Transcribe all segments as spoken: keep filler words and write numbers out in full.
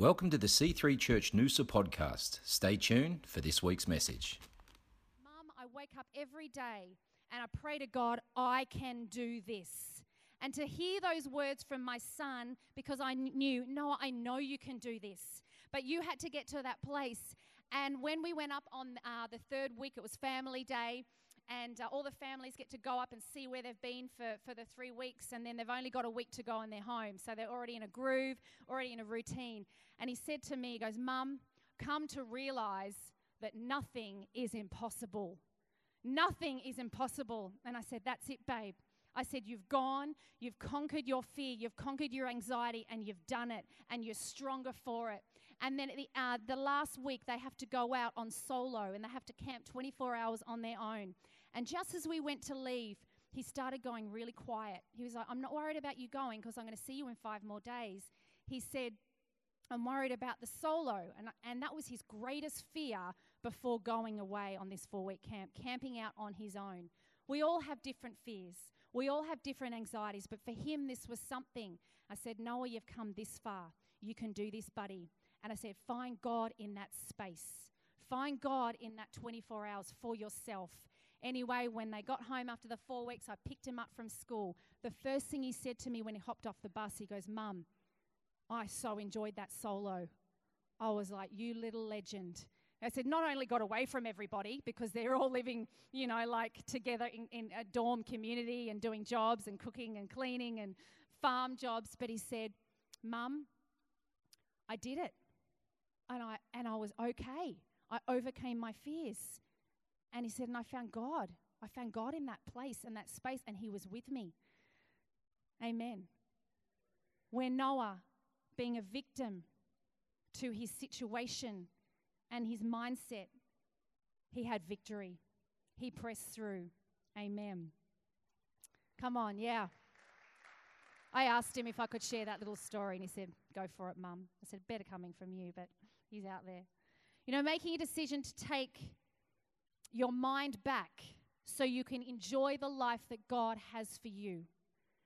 Welcome to the C three Church Noosa podcast. Stay tuned for this week's message. Mum, I wake up every day and I pray to God, I can do this. And to hear those words from my son, because I knew, Noah, I know you can do this. But you had to get to that place. And when we went up on uh, the third week, it was family day. And uh, all the families get to go up and see where they've been for, for the three weeks. And then they've only got a week to go in their home. So they're already in a groove, already in a routine. And he said to me, he goes, Mum, come to realize that nothing is impossible. Nothing is impossible. And I said, that's it, babe. I said, you've gone, you've conquered your fear, you've conquered your anxiety, and you've done it, and you're stronger for it. And then at the, uh, the last week, they have to go out on solo, and they have to camp twenty-four hours on their own. And just as we went to leave, he started going really quiet. He was like, I'm not worried about you going because I'm going to see you in five more days. He said, I'm worried about the solo. And, and that was his greatest fear before going away on this four-week camp, camping out on his own. We all have different fears. We all have different anxieties, but for him, this was something. I said, Noah, you've come this far. You can do this, buddy. And I said, find God in that space. Find God in that twenty-four hours for yourself. Anyway, when they got home after the four weeks, I picked him up from school. The first thing he said to me when he hopped off the bus, he goes, Mum, I so enjoyed that solo. I was like, you little legend. I said, not only got away from everybody because they're all living, you know, like together in, in a dorm community and doing jobs and cooking and cleaning and farm jobs, but he said, Mum, I did it. And I and I was okay. I overcame my fears. And he said, and I found God. I found God in that place and that space, and he was with me. Amen. Where Noah, being a victim to his situation and his mindset, he had victory. He pressed through. Amen. Come on, yeah. I asked him if I could share that little story, and he said, go for it, Mum. I said, better coming from you, but he's out there. You know, making a decision to take your mind back so you can enjoy the life that God has for you.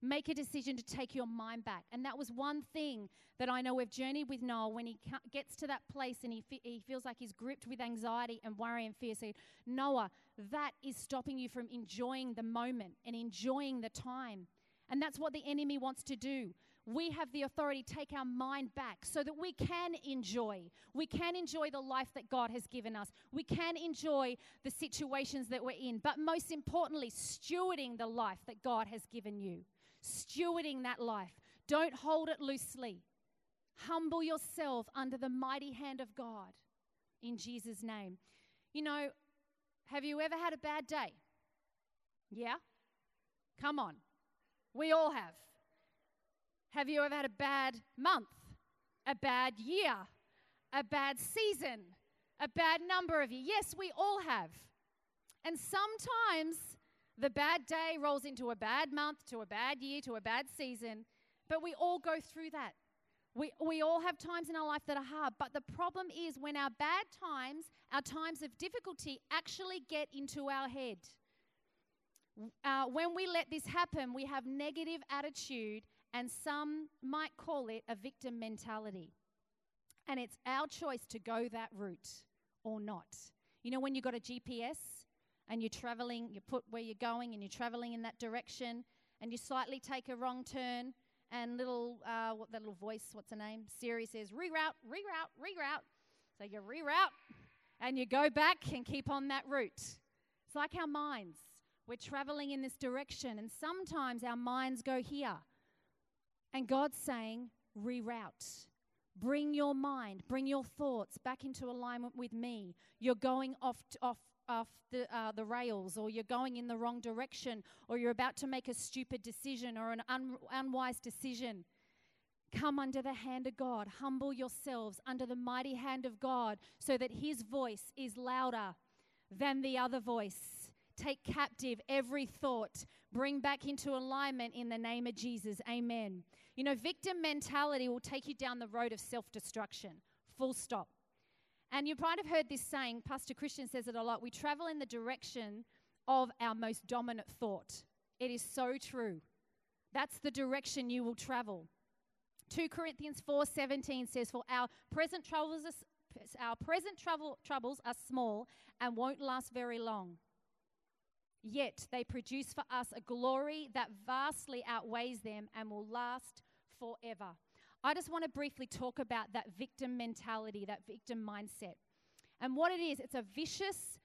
Make a decision to take your mind back. And that was one thing that I know we've journeyed with Noah when he gets to that place and he, fe- he feels like he's gripped with anxiety and worry and fear. So, Noah, that is stopping you from enjoying the moment and enjoying the time. And that's what the enemy wants to do. We have the authority to take our mind back so that we can enjoy. We can enjoy the life that God has given us. We can enjoy the situations that we're in. But most importantly, stewarding the life that God has given you. Stewarding that life. Don't hold it loosely. Humble yourself under the mighty hand of God in Jesus' name. You know, have you ever had a bad day? Yeah? Come on. We all have. Have you ever had a bad month, a bad year, a bad season, a bad number of years? Yes, we all have. And sometimes the bad day rolls into a bad month, to a bad year, to a bad season, but we all go through that. We we all have times in our life that are hard, but the problem is when our bad times, our times of difficulty, actually get into our head. Uh, when we let this happen, we have negative attitude, and some might call it a victim mentality. And it's our choice to go that route or not. You know, when you've got a G P S and you're traveling, you put where you're going and you're traveling in that direction, and you slightly take a wrong turn, and little, uh, what that little voice, what's her name? Siri says, reroute, reroute, reroute. So you reroute and you go back and keep on that route. It's like our minds. We're traveling in this direction, and sometimes our minds go here. And God's saying, reroute. Bring your mind, bring your thoughts back into alignment with me. You're going off off, off the, uh, the rails, or you're going in the wrong direction, or you're about to make a stupid decision or an un- unwise decision. Come under the hand of God. Humble yourselves under the mighty hand of God so that his voice is louder than the other voice. Take captive every thought. Bring back into alignment in the name of Jesus. Amen. You know, victim mentality will take you down the road of self-destruction. Full stop. And you might have heard this saying, Pastor Christian says it a lot, we travel in the direction of our most dominant thought. It is so true. That's the direction you will travel. two Corinthians four seventeen says, for our present troubles are, our present trouble, troubles are small and won't last very long. Yet they produce for us a glory that vastly outweighs them and will last forever. I just want to briefly talk about that victim mentality, that victim mindset. And what it is, it's a vicious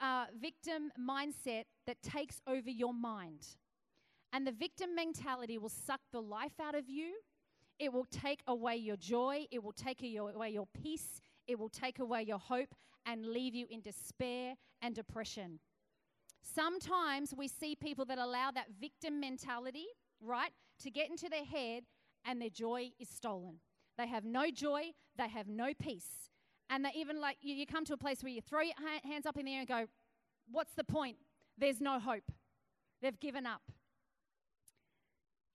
uh, victim mindset that takes over your mind. And the victim mentality will suck the life out of you. It will take away your joy. It will take away your peace. It will take away your hope and leave you in despair and depression. Sometimes we see people that allow that victim mentality, right, to get into their head, and their joy is stolen. They have no joy. They have no peace. And they even, like, you, you come to a place where you throw your ha- hands up in the air and go, what's the point? There's no hope. They've given up.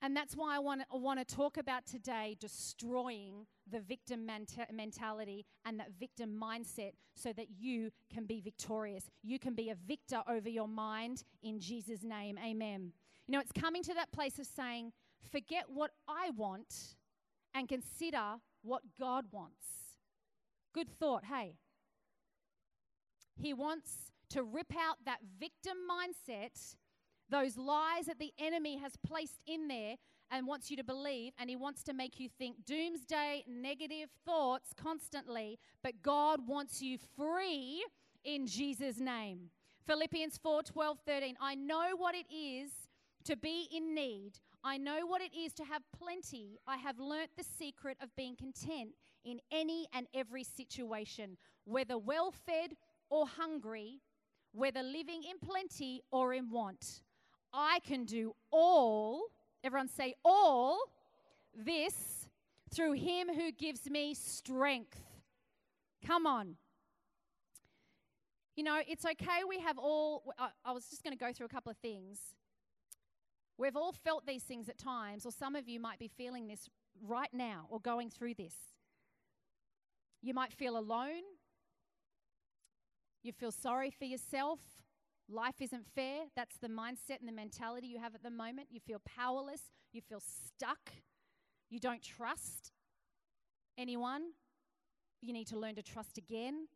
And that's why I want to want to talk about today destroying the victim menta- mentality and that victim mindset so that you can be victorious. You can be a victor over your mind in Jesus' name. Amen. You know, it's coming to that place of saying, forget what I want and consider what God wants. Good thought, hey. He wants to rip out that victim mindset, those lies that the enemy has placed in there and wants you to believe, and he wants to make you think doomsday, negative thoughts constantly, but God wants you free in Jesus' name. Philippians four twelve thirteen, I know what it is to be in need. I know what it is to have plenty. I have learnt the secret of being content in any and every situation, whether well-fed or hungry, whether living in plenty or in want. I can do all, everyone say all, this through him who gives me strength. Come on. You know, it's okay we have all, I, I was just going to go through a couple of things. We've all felt these things at times, or some of you might be feeling this right now or going through this. You might feel alone. You feel sorry for yourself. Life isn't fair. That's the mindset and the mentality you have at the moment. You feel powerless. You feel stuck. You don't trust anyone. You need to learn to trust again.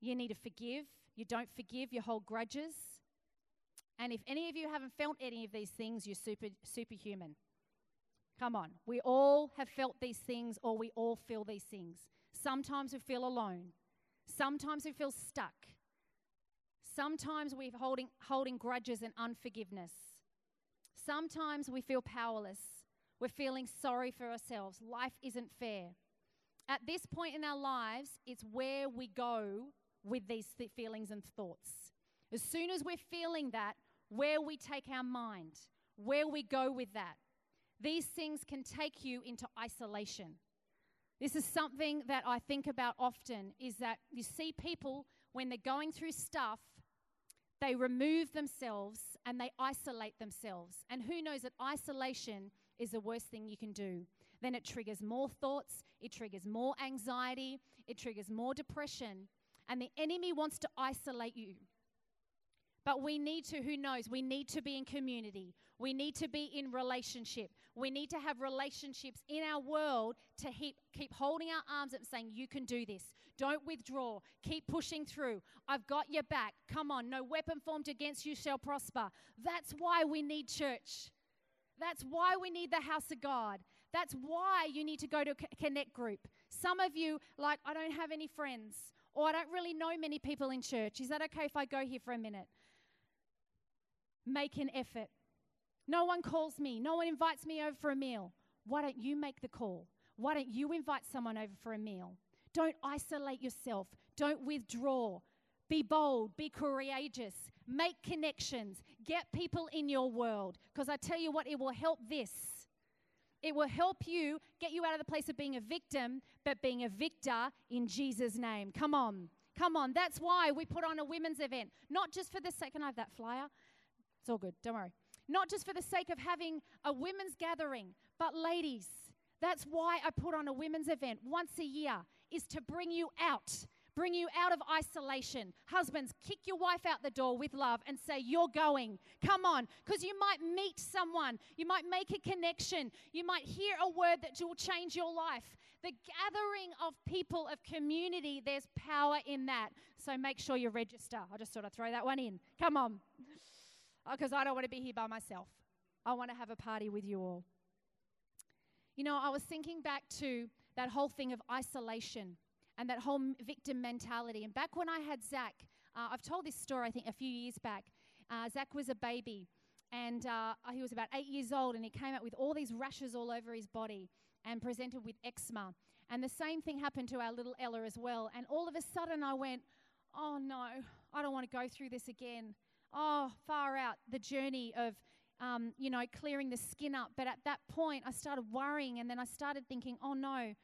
You need to forgive. You don't forgive. You hold grudges. And if any of you haven't felt any of these things, you're super superhuman. Come on. We all have felt these things, or we all feel these things. Sometimes we feel alone. Sometimes we feel stuck. Sometimes we're holding, holding grudges and unforgiveness. Sometimes we feel powerless. We're feeling sorry for ourselves. Life isn't fair. At this point in our lives, it's where we go with these th- feelings and thoughts. As soon as we're feeling that, where we take our mind, where we go with that. These things can take you into isolation. This is something that I think about often, is that you see people, when they're going through stuff, they remove themselves and they isolate themselves. And who knows that isolation is the worst thing you can do. Then it triggers more thoughts, it triggers more anxiety, it triggers more depression, and the enemy wants to isolate you. But we need to, who knows, we need to be in community. We need to be in relationship. We need to have relationships in our world to keep, keep holding our arms up and saying, you can do this. Don't withdraw. Keep pushing through. I've got your back. Come on. No weapon formed against you shall prosper. That's why we need church. That's why we need the house of God. That's why you need to go to a connect group. Some of you, like, I don't have any friends, or I don't really know many people in church. Is that okay if I go here for a minute? Make an effort. No one calls me. No one invites me over for a meal. Why don't you make the call? Why don't you invite someone over for a meal? Don't isolate yourself. Don't withdraw. Be bold. Be courageous. Make connections. Get people in your world. Because I tell you what, it will help this. It will help you get you out of the place of being a victim, but being a victor in Jesus' name. Come on. Come on. That's why we put on a women's event. Not just for the sake, can I have that flyer? It's all good, don't worry. Not just for the sake of having a women's gathering, but ladies, that's why I put on a women's event once a year, is to bring you out, bring you out of isolation. Husbands, kick your wife out the door with love and say, you're going. Come on, because you might meet someone. You might make a connection. You might hear a word that will change your life. The gathering of people, of community, there's power in that. So make sure you register. I just sort of throw that one in. Come on. Because oh, I don't want to be here by myself. I want to have a party with you all. You know, I was thinking back to that whole thing of isolation and that whole victim mentality. And back when I had Zach, uh, I've told this story, I think, a few years back. Uh, Zach was a baby, and uh, he was about eight years old, and he came out with all these rashes all over his body and presented with eczema. And the same thing happened to our little Ella as well. And all of a sudden I went, oh, no, I don't want to go through this again. Oh, far out, the journey of, um, you know, clearing the skin up. But at that point, I started worrying, and then I started thinking, oh, no,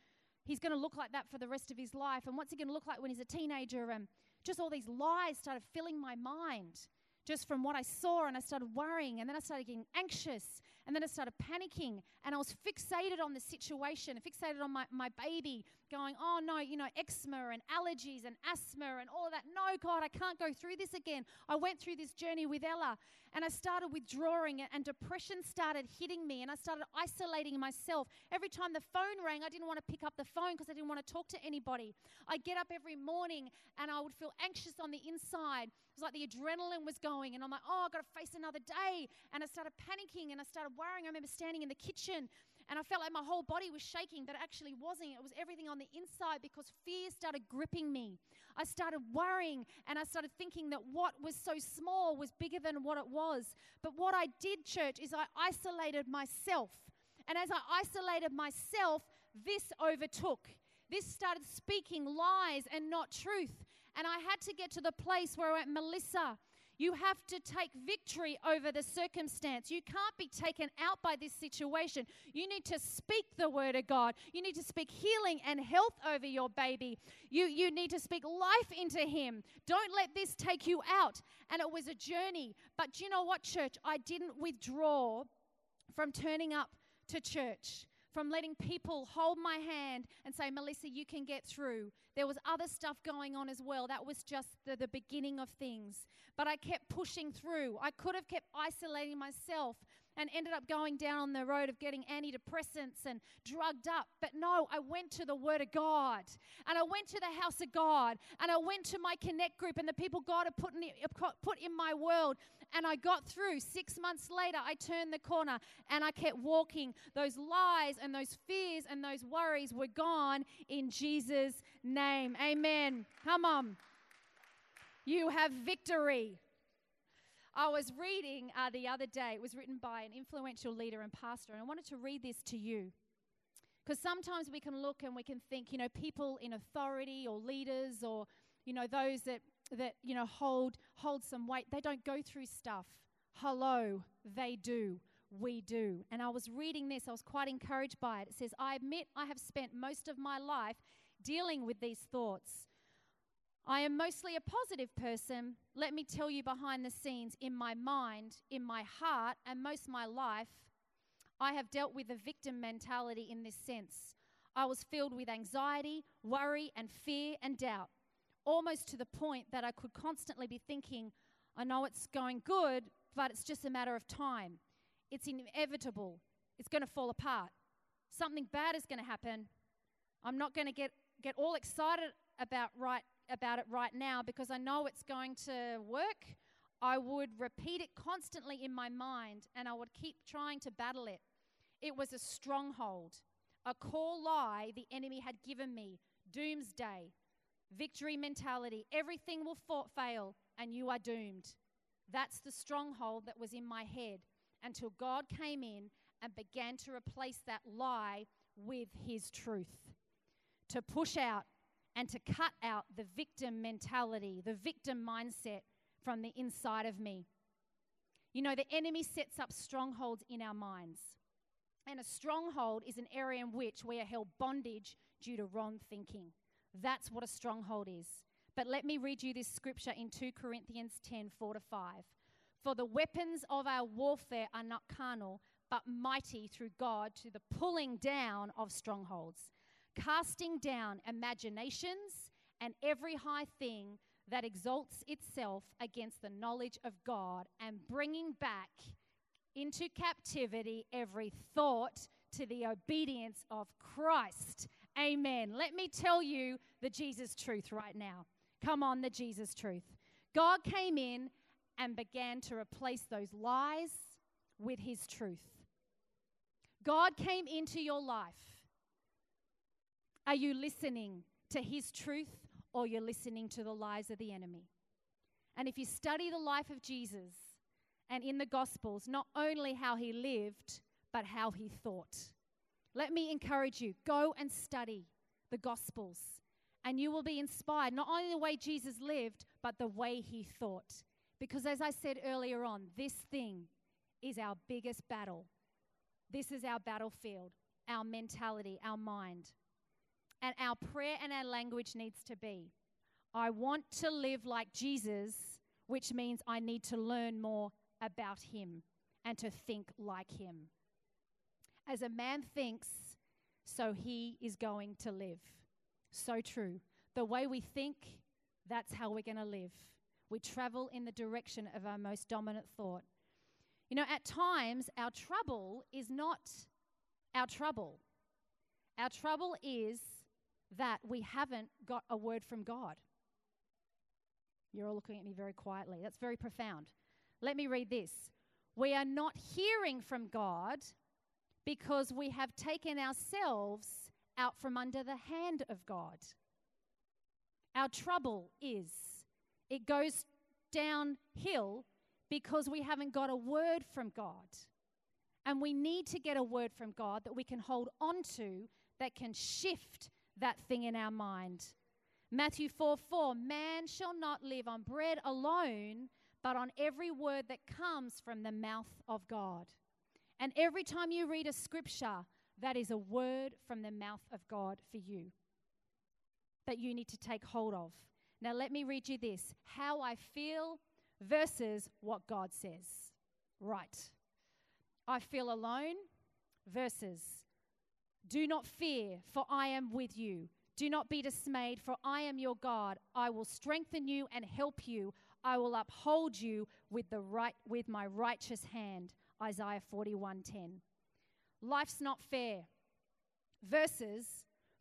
he's going to look like that for the rest of his life. And what's he going to look like when he's a teenager? And just all these lies started filling my mind just from what I saw, and I started worrying, and then I started getting anxious, and then I started panicking, and I was fixated on the situation, fixated on my, my baby, going, oh, no, you know, eczema and allergies and asthma and all of that. No, God, I can't go through this again. I went through this journey with Ella, and I started withdrawing, and depression started hitting me, and I started isolating myself. Every time the phone rang, I didn't want to pick up the phone because I didn't want to talk to anybody. I'd get up every morning, and I would feel anxious on the inside. It was like the adrenaline was going, and I'm like, oh, I've got to face another day. And I started panicking, and I started worrying. I remember standing in the kitchen, and I felt like my whole body was shaking, but it actually wasn't. It was everything on the inside because fear started gripping me. I started worrying, and I started thinking that what was so small was bigger than what it was. But what I did, church, is I isolated myself. And as I isolated myself, this overtook. This started speaking lies and not truth. And I had to get to the place where I went, Melissa, you have to take victory over the circumstance. You can't be taken out by this situation. You need to speak the word of God. You need to speak healing and health over your baby. You, you need to speak life into him. Don't let this take you out. And it was a journey. But do you know what, church? I didn't withdraw from turning up to church, from letting people hold my hand and say, Melissa, you can get through. There was other stuff going on as well. That was just the, the beginning of things. But I kept pushing through. I could have kept isolating myself and ended up going down on the road of getting antidepressants and drugged up. But no, I went to the Word of God, and I went to the house of God, and I went to my connect group and the people God had put in, put in my world. And I got through. Six months later, I turned the corner and I kept walking. Those lies and those fears and those worries were gone in Jesus' name. Amen. Come on. You have victory. I was reading uh, the other day. It was written by an influential leader and pastor, and I wanted to read this to you. Because sometimes we can look and we can think, you know, people in authority or leaders or, you know, those that that, you know, hold hold some weight. They don't go through stuff. Hello, they do. We do. And I was reading this. I was quite encouraged by it. It says, I admit I have spent most of my life dealing with these thoughts. I am mostly a positive person. Let me tell you behind the scenes, in my mind, in my heart, and most of my life, I have dealt with the victim mentality in this sense. I was filled with anxiety, worry, and fear and doubt. Almost to the point that I could constantly be thinking, I know it's going good, but it's just a matter of time. It's inevitable. It's going to fall apart. Something bad is going to happen. I'm not going to get, get all excited about, right, about it right now because I know it's going to work. I would repeat it constantly in my mind, and I would keep trying to battle it. It was a stronghold, a core lie the enemy had given me, doomsday. Victory mentality. Everything will fa- fail and you are doomed. That's the stronghold that was in my head until God came in and began to replace that lie with his truth. To push out and to cut out the victim mentality, the victim mindset from the inside of me. You know, the enemy sets up strongholds in our minds. And a stronghold is an area in which we are held bondage due to wrong thinking. That's what a stronghold is. But let me read you this scripture in two Corinthians ten, four to five. For the weapons of our warfare are not carnal, but mighty through God to the pulling down of strongholds, casting down imaginations and every high thing that exalts itself against the knowledge of God, and bringing back into captivity every thought to the obedience of Christ. Amen. Let me tell you the Jesus truth right now. Come on, the Jesus truth. God came in and began to replace those lies with his truth. God came into your life. Are you listening to his truth, or you're listening to the lies of the enemy? And if you study the life of Jesus and in the Gospels, not only how he lived, but how he thought. Let me encourage you, go and study the Gospels, and you will be inspired, not only the way Jesus lived, but the way he thought. Because as I said earlier on, this thing is our biggest battle. This is our battlefield, our mentality, our mind. And our prayer and our language needs to be, I want to live like Jesus, which means I need to learn more about him and to think like him. As a man thinks, so he is going to live. So true. The way we think, that's how we're going to live. We travel in the direction of our most dominant thought. You know, at times, our trouble is not our trouble. Our trouble is that we haven't got a word from God. You're all looking at me very quietly. That's very profound. Let me read this. We are not hearing from God because we have taken ourselves out from under the hand of God. Our trouble is, it goes downhill because we haven't got a word from God. And we need to get a word from God that we can hold on to, that can shift that thing in our mind. Matthew four four, man shall not live on bread alone, but on every word that comes from the mouth of God. And every time you read a scripture, that is a word from the mouth of God for you that you need to take hold of. Now let me read you this, how I feel versus what God says. Right. I feel alone versus do not fear, for I am with you. Do not be dismayed, for I am your God. I will strengthen you and help you. I will uphold you with the right with my righteous hand. Isaiah forty-one ten. Life's not fair versus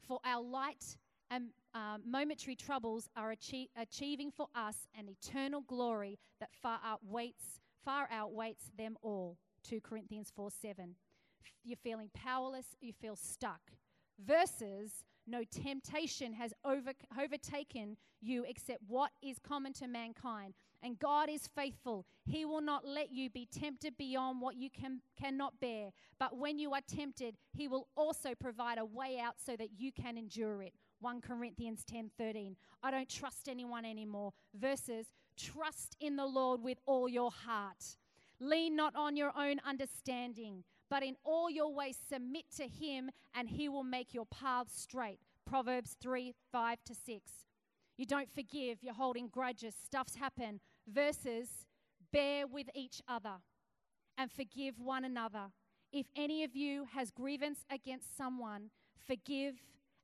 for our light and um, momentary troubles are achieve, achieving for us an eternal glory that far outweighs far outweighs them all. two Corinthians four seven. You're feeling powerless, you feel stuck. Versus, no temptation has over, overtaken you except what is common to mankind. And God is faithful. He will not let you be tempted beyond what you can, cannot bear. But when you are tempted, he will also provide a way out so that you can endure it. one Corinthians ten thirteen. I don't trust anyone anymore. Versus, trust in the Lord with all your heart. Lean not on your own understanding, but in all your ways submit to him, and he will make your path straight. Proverbs three, five to six. You don't forgive, you're holding grudges, stuff's happened. Versus, bear with each other and forgive one another. If any of you has grievance against someone, forgive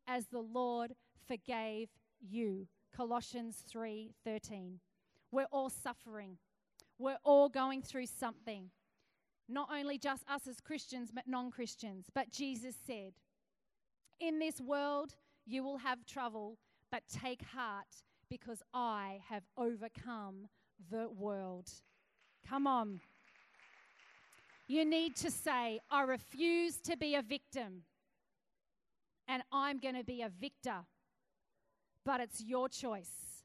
as the Lord forgave you. Colossians three, thirteen. We're all suffering. We're all going through something. Not only just us as Christians, but non-Christians. But Jesus said, in this world you will have trouble, but take heart because I have overcome the world. Come on. You need to say, I refuse to be a victim. And I'm going to be a victor. But it's your choice.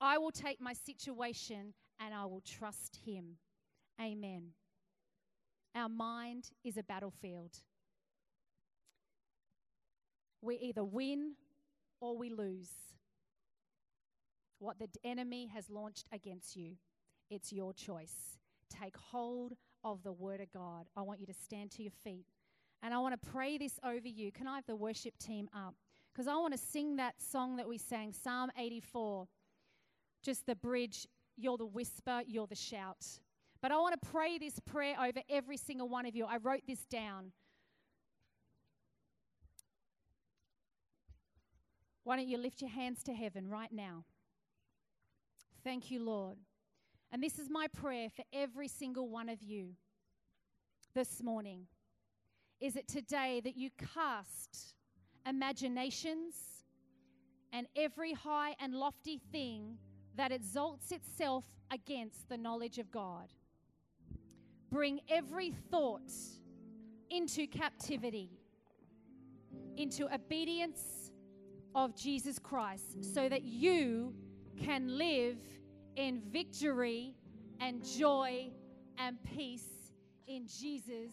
I will take my situation and I will trust him. Amen. Our mind is a battlefield. We either win or we lose. What the enemy has launched against you, it's your choice. Take hold of the word of God. I want you to stand to your feet. And I want to pray this over you. Can I have the worship team up? Because I want to sing that song that we sang, Psalm eighty-four. Just the bridge. You're the whisper, you're the shout. But I want to pray this prayer over every single one of you. I wrote this down. Why don't you lift your hands to heaven right now? Thank you, Lord. And this is my prayer for every single one of you this morning. Is it today that you cast imaginations and every high and lofty thing that exalts itself against the knowledge of God? Bring every thought into captivity, into obedience of Jesus Christ, so that you can live in victory and joy and peace in Jesus.